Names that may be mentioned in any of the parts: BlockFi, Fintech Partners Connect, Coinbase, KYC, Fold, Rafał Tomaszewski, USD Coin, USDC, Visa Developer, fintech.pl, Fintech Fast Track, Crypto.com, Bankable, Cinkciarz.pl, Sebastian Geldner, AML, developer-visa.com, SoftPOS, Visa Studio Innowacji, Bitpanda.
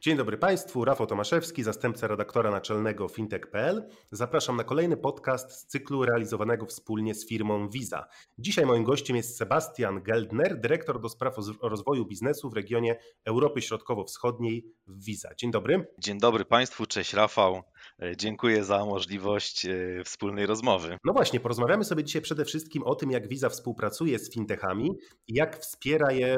Dzień dobry Państwu, Rafał Tomaszewski, zastępca redaktora naczelnego fintech.pl. Zapraszam na kolejny podcast z cyklu realizowanego wspólnie z firmą Visa. Dzisiaj moim gościem jest Sebastian Geldner, dyrektor do spraw rozwoju biznesu w regionie Europy Środkowo-Wschodniej w Visa. Dzień dobry. Dzień dobry Państwu, cześć Rafał. Dziękuję za możliwość wspólnej rozmowy. No właśnie, porozmawiamy sobie dzisiaj przede wszystkim o tym, jak Visa współpracuje z fintechami i jak wspiera je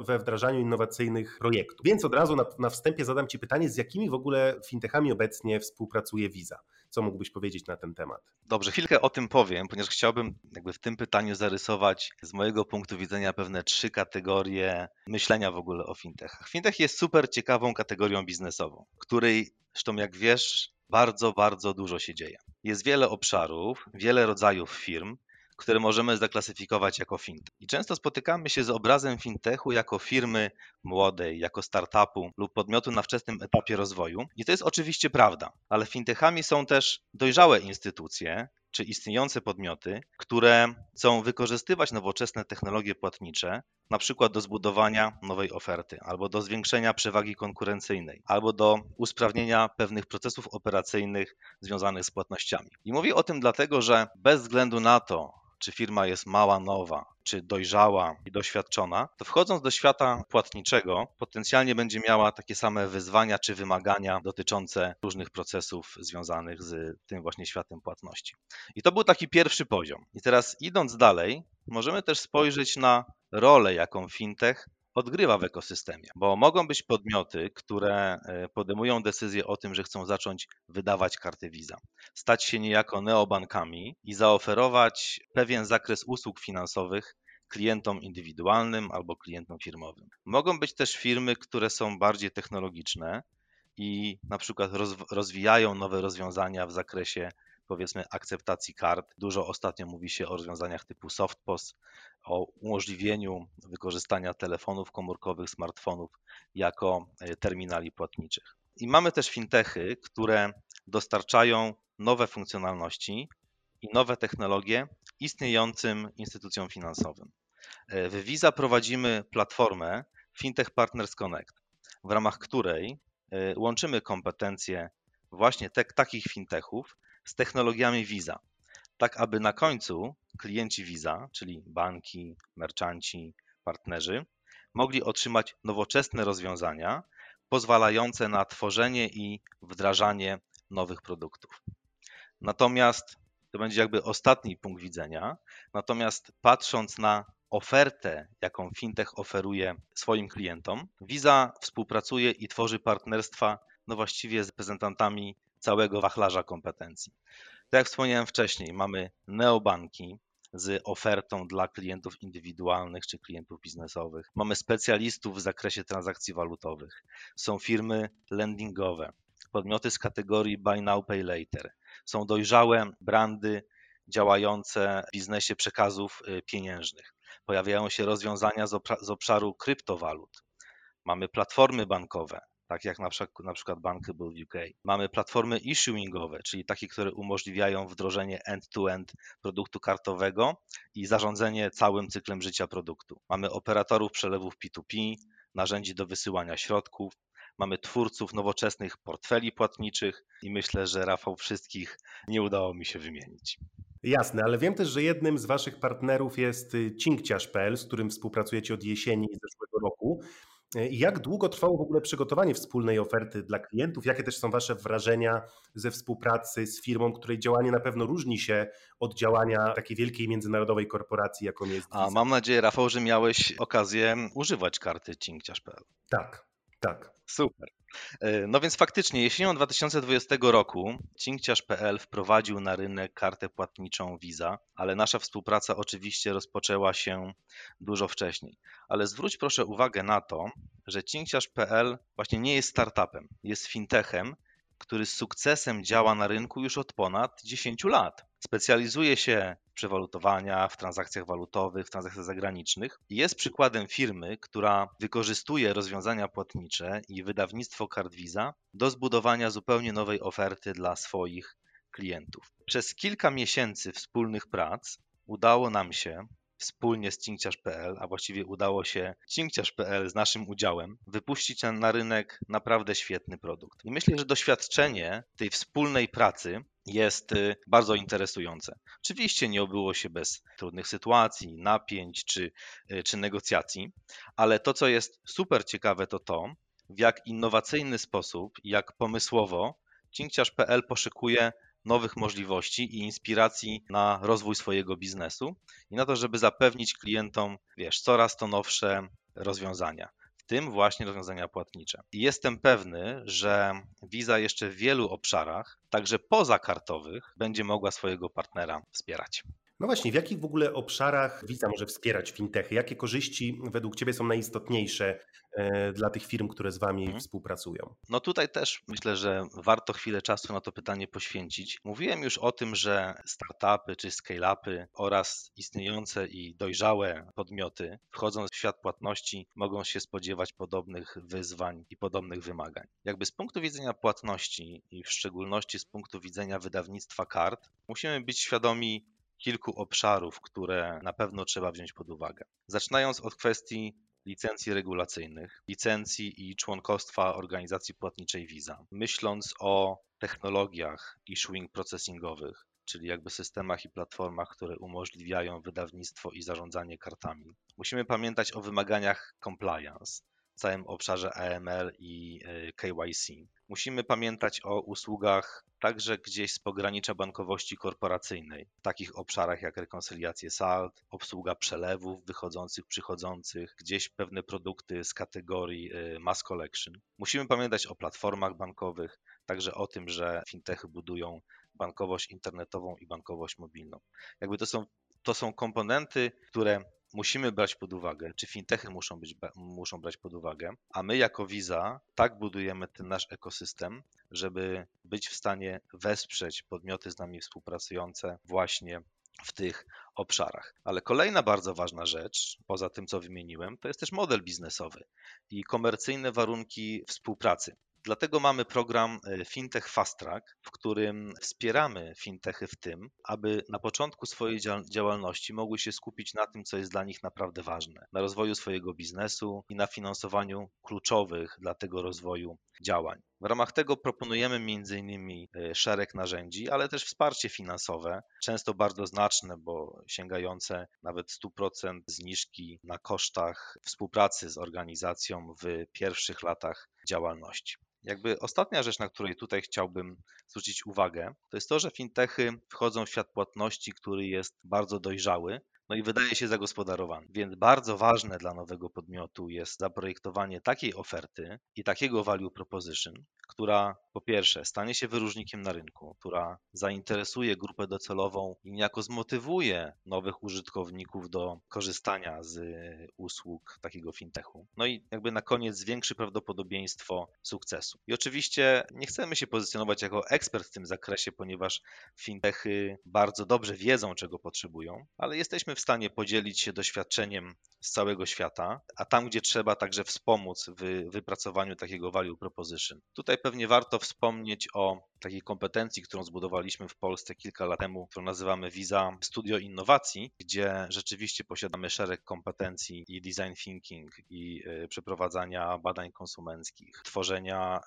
we wdrażaniu innowacyjnych projektów. Więc od razu na wstępie zadam Ci pytanie, z jakimi w ogóle fintechami obecnie współpracuje Visa? Co mógłbyś powiedzieć na ten temat? Dobrze, chwilkę o tym powiem, ponieważ chciałbym w tym pytaniu zarysować z mojego punktu widzenia pewne trzy kategorie myślenia w ogóle o fintechach. Fintech jest super ciekawą kategorią biznesową, której zresztą jak wiesz, bardzo dużo się dzieje. Jest wiele obszarów, wiele rodzajów firm, które możemy zaklasyfikować jako fintech. I często spotykamy się z obrazem fintechu jako firmy młodej, jako startupu lub podmiotu na wczesnym etapie rozwoju. I to jest oczywiście prawda, ale fintechami są też dojrzałe instytucje czy istniejące podmioty, które chcą wykorzystywać nowoczesne technologie płatnicze, na przykład do zbudowania nowej oferty, albo do zwiększenia przewagi konkurencyjnej, albo do usprawnienia pewnych procesów operacyjnych związanych z płatnościami. I mówię o tym dlatego, że bez względu na to, czy firma jest mała, nowa, czy dojrzała i doświadczona, to wchodząc do świata płatniczego potencjalnie będzie miała takie same wyzwania czy wymagania dotyczące różnych procesów związanych z tym właśnie światem płatności. I to był taki pierwszy poziom. I teraz idąc dalej, możemy też spojrzeć na rolę, jaką fintech odgrywa w ekosystemie, bo mogą być podmioty, które podejmują decyzję o tym, że chcą zacząć wydawać karty Visa, stać się niejako neobankami i zaoferować pewien zakres usług finansowych klientom indywidualnym albo klientom firmowym. Mogą być też firmy, które są bardziej technologiczne i na przykład rozwijają nowe rozwiązania w zakresie powiedzmy akceptacji kart. Dużo ostatnio mówi się o rozwiązaniach typu SoftPOS, o umożliwieniu wykorzystania telefonów komórkowych, smartfonów jako terminali płatniczych. I mamy też fintechy, które dostarczają nowe funkcjonalności i nowe technologie istniejącym instytucjom finansowym. W Visa prowadzimy platformę Fintech Partners Connect, w ramach której łączymy kompetencje właśnie takich fintechów z technologiami Visa, tak aby na końcu klienci Visa, czyli banki, merchanci, partnerzy, mogli otrzymać nowoczesne rozwiązania pozwalające na tworzenie i wdrażanie nowych produktów. Natomiast, to będzie ostatni punkt widzenia, natomiast patrząc na ofertę, jaką fintech oferuje swoim klientom, Visa współpracuje i tworzy partnerstwa właściwie z reprezentantami całego wachlarza kompetencji. Tak jak wspomniałem wcześniej, mamy neobanki z ofertą dla klientów indywidualnych czy klientów biznesowych. Mamy specjalistów w zakresie transakcji walutowych. Są firmy lendingowe, podmioty z kategorii Buy Now, Pay Later. Są dojrzałe brandy działające w biznesie przekazów pieniężnych. Pojawiają się rozwiązania z obszaru kryptowalut. Mamy platformy bankowe, tak jak na przykład Bankable w UK. Mamy platformy issuingowe, czyli takie, które umożliwiają wdrożenie end-to-end produktu kartowego i zarządzanie całym cyklem życia produktu. Mamy operatorów przelewów P2P, narzędzi do wysyłania środków, mamy twórców nowoczesnych portfeli płatniczych i myślę, że Rafał wszystkich nie udało mi się wymienić. Jasne, ale wiem też, że jednym z Waszych partnerów jest Cinkciarz.pl, z którym współpracujecie od jesieni zeszłego roku. Jak długo trwało w ogóle przygotowanie wspólnej oferty dla klientów? Jakie też są Wasze wrażenia ze współpracy z firmą, której działanie na pewno różni się od działania takiej wielkiej międzynarodowej korporacji, jaką jest Visa? A mam nadzieję, Rafał, że miałeś okazję używać karty Cinkciarz.pl. Tak. Super. No więc faktycznie jesienią 2020 roku Cinkciarz.pl wprowadził na rynek kartę płatniczą Visa, ale nasza współpraca oczywiście rozpoczęła się dużo wcześniej. Ale zwróć proszę uwagę na to, że Cinkciarz.pl właśnie nie jest startupem, jest fintechem, który z sukcesem działa na rynku już od ponad 10 lat. Specjalizuje się w przewalutowania, w transakcjach walutowych, w transakcjach zagranicznych. Jest przykładem firmy, która wykorzystuje rozwiązania płatnicze i wydawnictwo kart Visa do zbudowania zupełnie nowej oferty dla swoich klientów. Przez kilka miesięcy wspólnych prac udało nam się wspólnie z Cinkciarz.pl, a właściwie udało się Cinkciarz.pl z naszym udziałem wypuścić na rynek naprawdę świetny produkt. I myślę, że doświadczenie tej wspólnej pracy jest bardzo interesujące. Oczywiście nie obyło się bez trudnych sytuacji, napięć czy negocjacji, ale to, co jest super ciekawe, to to, w jak innowacyjny sposób, jak pomysłowo Cinkciarz.pl poszukuje nowych możliwości i inspiracji na rozwój swojego biznesu i na to, żeby zapewnić klientom, coraz to nowsze rozwiązania, w tym właśnie rozwiązania płatnicze. I jestem pewny, że Visa jeszcze w wielu obszarach, także pozakartowych, będzie mogła swojego partnera wspierać. No właśnie, w jakich w ogóle obszarach Visa może wspierać fintechy? Jakie korzyści według Ciebie są najistotniejsze dla tych firm, które z Wami współpracują? No tutaj też myślę, że warto chwilę czasu na to pytanie poświęcić. Mówiłem już o tym, że startupy czy scale-upy oraz istniejące i dojrzałe podmioty, wchodząc w świat płatności, mogą się spodziewać podobnych wyzwań i podobnych wymagań. Jakby z punktu widzenia płatności i w szczególności z punktu widzenia wydawnictwa kart, musimy być świadomi kilku obszarów, które na pewno trzeba wziąć pod uwagę. Zaczynając od kwestii licencji regulacyjnych, licencji i członkostwa organizacji płatniczej Visa, myśląc o technologiach issuing processingowych, czyli jakby systemach i platformach, które umożliwiają wydawnictwo i zarządzanie kartami. Musimy pamiętać o wymaganiach compliance, w całym obszarze AML i KYC. Musimy pamiętać o usługach także gdzieś z pogranicza bankowości korporacyjnej, w takich obszarach jak rekonsyliacje sald, obsługa przelewów wychodzących, przychodzących, gdzieś pewne produkty z kategorii mass collection. Musimy pamiętać o platformach bankowych, także o tym, że fintechy budują bankowość internetową i bankowość mobilną. Jakby to są komponenty, które musimy brać pod uwagę, czy fintechy muszą brać pod uwagę, a my jako Visa tak budujemy ten nasz ekosystem, żeby być w stanie wesprzeć podmioty z nami współpracujące właśnie w tych obszarach. Ale kolejna bardzo ważna rzecz, poza tym co wymieniłem, to jest też model biznesowy i komercyjne warunki współpracy. Dlatego mamy program Fintech Fast Track, w którym wspieramy fintechy w tym, aby na początku swojej działalności mogły się skupić na tym, co jest dla nich naprawdę ważne, na rozwoju swojego biznesu i na finansowaniu kluczowych dla tego rozwoju działań. W ramach tego proponujemy m.in. szereg narzędzi, ale też wsparcie finansowe, często bardzo znaczne, bo sięgające nawet 100% zniżki na kosztach współpracy z organizacją w pierwszych latach działalności. Jakby ostatnia rzecz, na której tutaj chciałbym zwrócić uwagę, to jest to, że fintechy wchodzą w świat płatności, który jest bardzo dojrzały, no i wydaje się zagospodarowany. Więc bardzo ważne dla nowego podmiotu jest zaprojektowanie takiej oferty i takiego value proposition, która po pierwsze stanie się wyróżnikiem na rynku, która zainteresuje grupę docelową i niejako zmotywuje nowych użytkowników do korzystania z usług takiego fintechu. No i jakby na koniec zwiększy prawdopodobieństwo sukcesu. I oczywiście nie chcemy się pozycjonować jako ekspert w tym zakresie, ponieważ fintechy bardzo dobrze wiedzą, czego potrzebują, ale jesteśmy w stanie podzielić się doświadczeniem z całego świata, a tam, gdzie trzeba, także wspomóc w wypracowaniu takiego value proposition. Tutaj pewnie warto wspomnieć o takiej kompetencji, którą zbudowaliśmy w Polsce kilka lat temu, którą nazywamy Visa Studio Innowacji, gdzie rzeczywiście posiadamy szereg kompetencji i design thinking, i przeprowadzania badań konsumenckich, tworzenia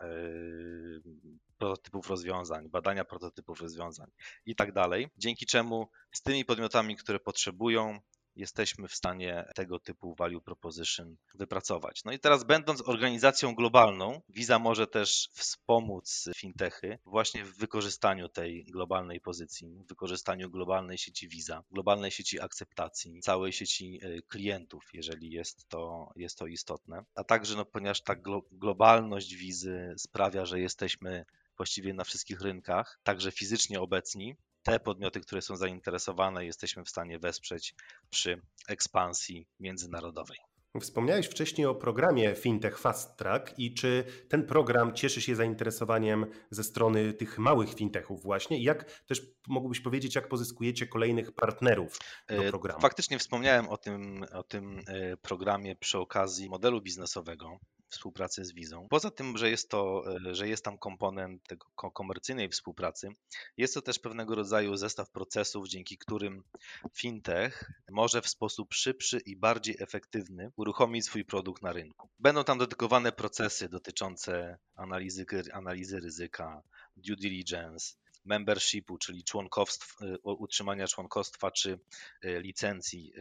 prototypów rozwiązań, badania prototypów rozwiązań i tak dalej, dzięki czemu z tymi podmiotami, które potrzebują jesteśmy w stanie tego typu value proposition wypracować. No i teraz, będąc organizacją globalną, Visa może też wspomóc fintechy właśnie w wykorzystaniu tej globalnej pozycji, w wykorzystaniu globalnej sieci Visa, globalnej sieci akceptacji, całej sieci klientów, jeżeli jest to istotne. A także, no, ponieważ ta globalność Visy sprawia, że jesteśmy właściwie na wszystkich rynkach, także fizycznie obecni, te podmioty, które są zainteresowane, jesteśmy w stanie wesprzeć przy ekspansji międzynarodowej. Wspomniałeś wcześniej o programie Fintech Fast Track i czy ten program cieszy się zainteresowaniem ze strony tych małych fintechów właśnie? I jak też mógłbyś powiedzieć, jak pozyskujecie kolejnych partnerów do programu? Faktycznie wspomniałem o tym programie przy okazji modelu biznesowego współpracy z Visą. Poza tym, że jest tam komponent tego komercyjnej współpracy, jest to też pewnego rodzaju zestaw procesów, dzięki którym fintech może w sposób szybszy i bardziej efektywny uruchomić swój produkt na rynku. Będą tam dedykowane procesy dotyczące analizy ryzyka, due diligence, membershipu, czyli utrzymania członkostwa czy licencji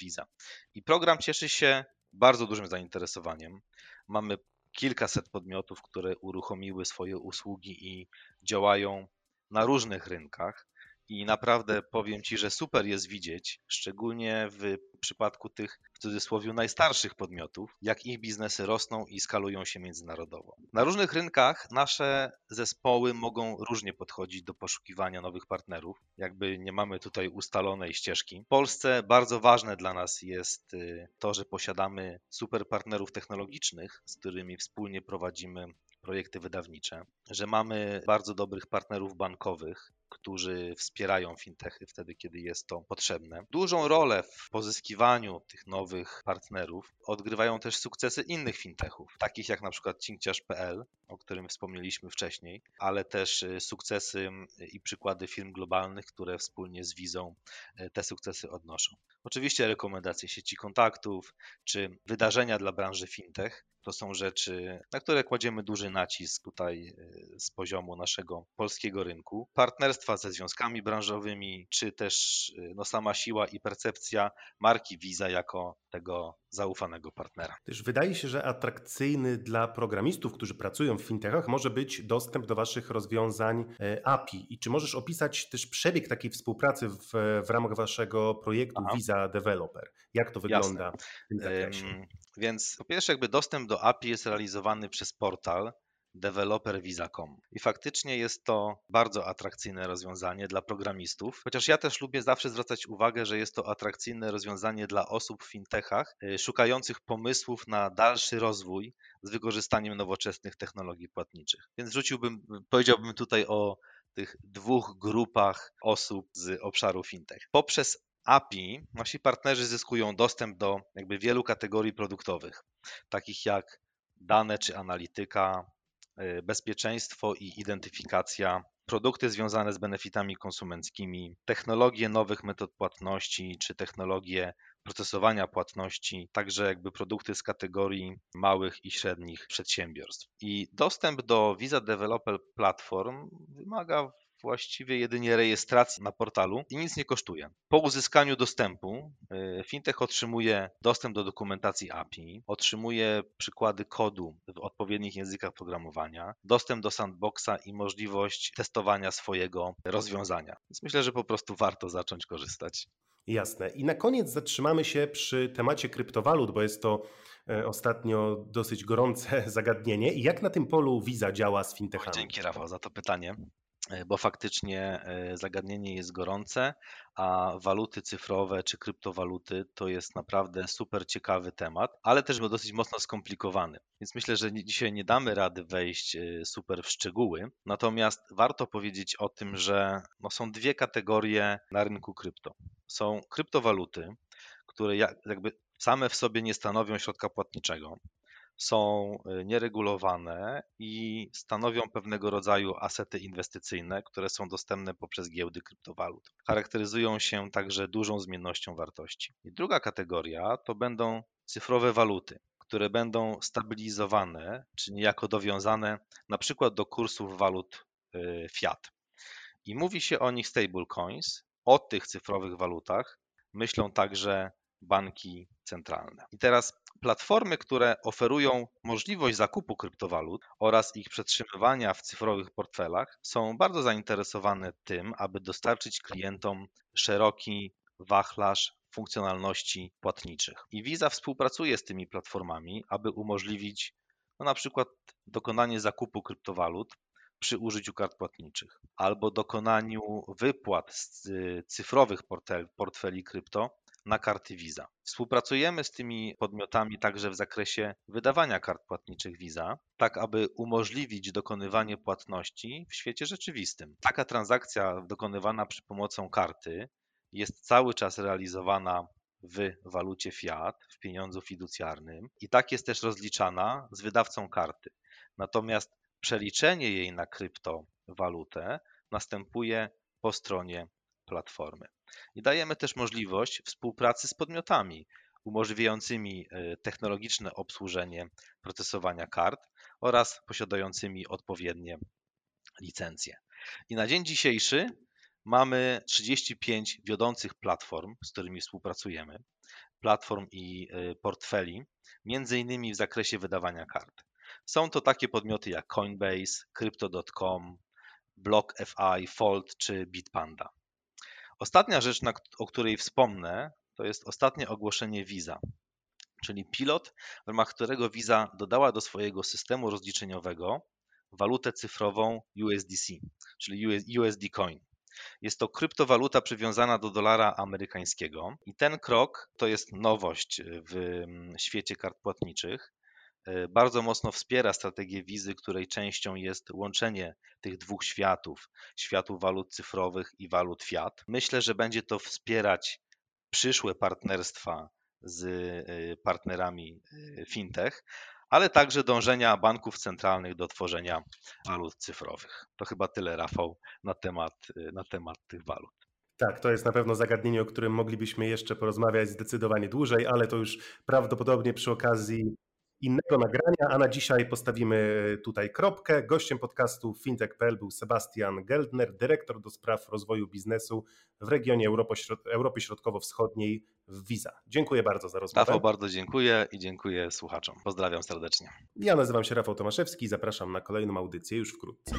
Visa. I program cieszy się bardzo dużym zainteresowaniem. Mamy kilkaset podmiotów, które uruchomiły swoje usługi i działają na różnych rynkach. I naprawdę powiem Ci, że super jest widzieć, szczególnie w przypadku tych, w cudzysłowie, najstarszych podmiotów, jak ich biznesy rosną i skalują się międzynarodowo. Na różnych rynkach nasze zespoły mogą różnie podchodzić do poszukiwania nowych partnerów. Jakby nie mamy tutaj ustalonej ścieżki. W Polsce bardzo ważne dla nas jest to, że posiadamy super partnerów technologicznych, z którymi wspólnie prowadzimy projekty wydawnicze, że mamy bardzo dobrych partnerów bankowych, którzy wspierają fintechy wtedy, kiedy jest to potrzebne. Dużą rolę w pozyskiwaniu tych nowych partnerów odgrywają też sukcesy innych fintechów, takich jak na przykład Cinkciarz.pl, o którym wspomnieliśmy wcześniej, ale też sukcesy i przykłady firm globalnych, które wspólnie z Visą te sukcesy odnoszą. Oczywiście rekomendacje sieci kontaktów czy wydarzenia dla branży fintech to są rzeczy, na które kładziemy duży nacisk tutaj z poziomu naszego polskiego rynku. Partnerstwa ze związkami branżowymi, czy też sama siła i percepcja marki Visa jako tego zaufanego partnera. Też wydaje się, że atrakcyjny dla programistów, którzy pracują w fintechach, może być dostęp do Waszych rozwiązań API. I czy możesz opisać też przebieg takiej współpracy w ramach Waszego projektu Visa Developer? Jak to wygląda w tym zakresie? Więc po pierwsze, jakby dostęp do API jest realizowany przez portal developer-visa.com i faktycznie jest to bardzo atrakcyjne rozwiązanie dla programistów, chociaż ja też lubię zawsze zwracać uwagę, że jest to atrakcyjne rozwiązanie dla osób w fintechach szukających pomysłów na dalszy rozwój z wykorzystaniem nowoczesnych technologii płatniczych. Więc powiedziałbym tutaj o tych dwóch grupach osób z obszaru fintech. Poprzez API nasi partnerzy zyskują dostęp do wielu kategorii produktowych, takich jak dane czy analityka, bezpieczeństwo i identyfikacja, produkty związane z benefitami konsumenckimi, technologie nowych metod płatności czy technologie procesowania płatności, także produkty z kategorii małych i średnich przedsiębiorstw. I dostęp do Visa Developer Platform wymaga właściwie jedynie rejestracji na portalu i nic nie kosztuje. Po uzyskaniu dostępu fintech otrzymuje dostęp do dokumentacji API, otrzymuje przykłady kodu w odpowiednich językach programowania, dostęp do sandboxa i możliwość testowania swojego rozwiązania. Więc myślę, że po prostu warto zacząć korzystać. Jasne. I na koniec zatrzymamy się przy temacie kryptowalut, bo jest to ostatnio dosyć gorące zagadnienie. I jak na tym polu Visa działa z fintechami? Dzięki, Rafał, za to pytanie, bo faktycznie zagadnienie jest gorące, a waluty cyfrowe czy kryptowaluty to jest naprawdę super ciekawy temat, ale też dosyć mocno skomplikowany. Więc myślę, że dzisiaj nie damy rady wejść super w szczegóły, natomiast warto powiedzieć o tym, że są dwie kategorie na rynku krypto. Są kryptowaluty, które same w sobie nie stanowią środka płatniczego. Są nieregulowane i stanowią pewnego rodzaju asety inwestycyjne, które są dostępne poprzez giełdy kryptowalut. Charakteryzują się także dużą zmiennością wartości. I druga kategoria to będą cyfrowe waluty, które będą stabilizowane, czy niejako dowiązane na przykład do kursów walut fiat. I mówi się o nich stablecoins, o tych cyfrowych walutach, myślą także banki centralne. I teraz platformy, które oferują możliwość zakupu kryptowalut oraz ich przetrzymywania w cyfrowych portfelach, są bardzo zainteresowane tym, aby dostarczyć klientom szeroki wachlarz funkcjonalności płatniczych. I Visa współpracuje z tymi platformami, aby umożliwić na przykład dokonanie zakupu kryptowalut przy użyciu kart płatniczych albo dokonaniu wypłat z cyfrowych portfeli krypto na karty Visa. Współpracujemy z tymi podmiotami także w zakresie wydawania kart płatniczych Visa, tak aby umożliwić dokonywanie płatności w świecie rzeczywistym. Taka transakcja dokonywana przy pomocą karty jest cały czas realizowana w walucie fiat, w pieniądzu fiducjarnym i tak jest też rozliczana z wydawcą karty. Natomiast przeliczenie jej na kryptowalutę następuje po stronie platformy. I dajemy też możliwość współpracy z podmiotami umożliwiającymi technologiczne obsłużenie procesowania kart oraz posiadającymi odpowiednie licencje. I na dzień dzisiejszy mamy 35 wiodących platform, z którymi współpracujemy, platform i portfeli, między innymi w zakresie wydawania kart. Są to takie podmioty jak Coinbase, Crypto.com, BlockFi, Fold czy Bitpanda. Ostatnia rzecz, o której wspomnę, to jest ostatnie ogłoszenie Visa, czyli pilot, w ramach którego Visa dodała do swojego systemu rozliczeniowego walutę cyfrową USDC, czyli USD Coin. Jest to kryptowaluta przywiązana do dolara amerykańskiego i ten krok to jest nowość w świecie kart płatniczych. Bardzo mocno wspiera strategię Visy, której częścią jest łączenie tych dwóch światów, światu walut cyfrowych i walut fiat. Myślę, że będzie to wspierać przyszłe partnerstwa z partnerami fintech, ale także dążenia banków centralnych do tworzenia walut cyfrowych. To chyba tyle, Rafał, na temat tych walut. Tak, to jest na pewno zagadnienie, o którym moglibyśmy jeszcze porozmawiać zdecydowanie dłużej, ale to już prawdopodobnie przy okazji innego nagrania, a na dzisiaj postawimy tutaj kropkę. Gościem podcastu Fintech.pl był Sebastian Geldner, dyrektor do spraw rozwoju biznesu w regionie Europy Środkowo-Wschodniej w Visa. Dziękuję bardzo za rozmowę. Rafał, bardzo dziękuję i dziękuję słuchaczom. Pozdrawiam serdecznie. Ja nazywam się Rafał Tomaszewski i zapraszam na kolejną audycję już wkrótce.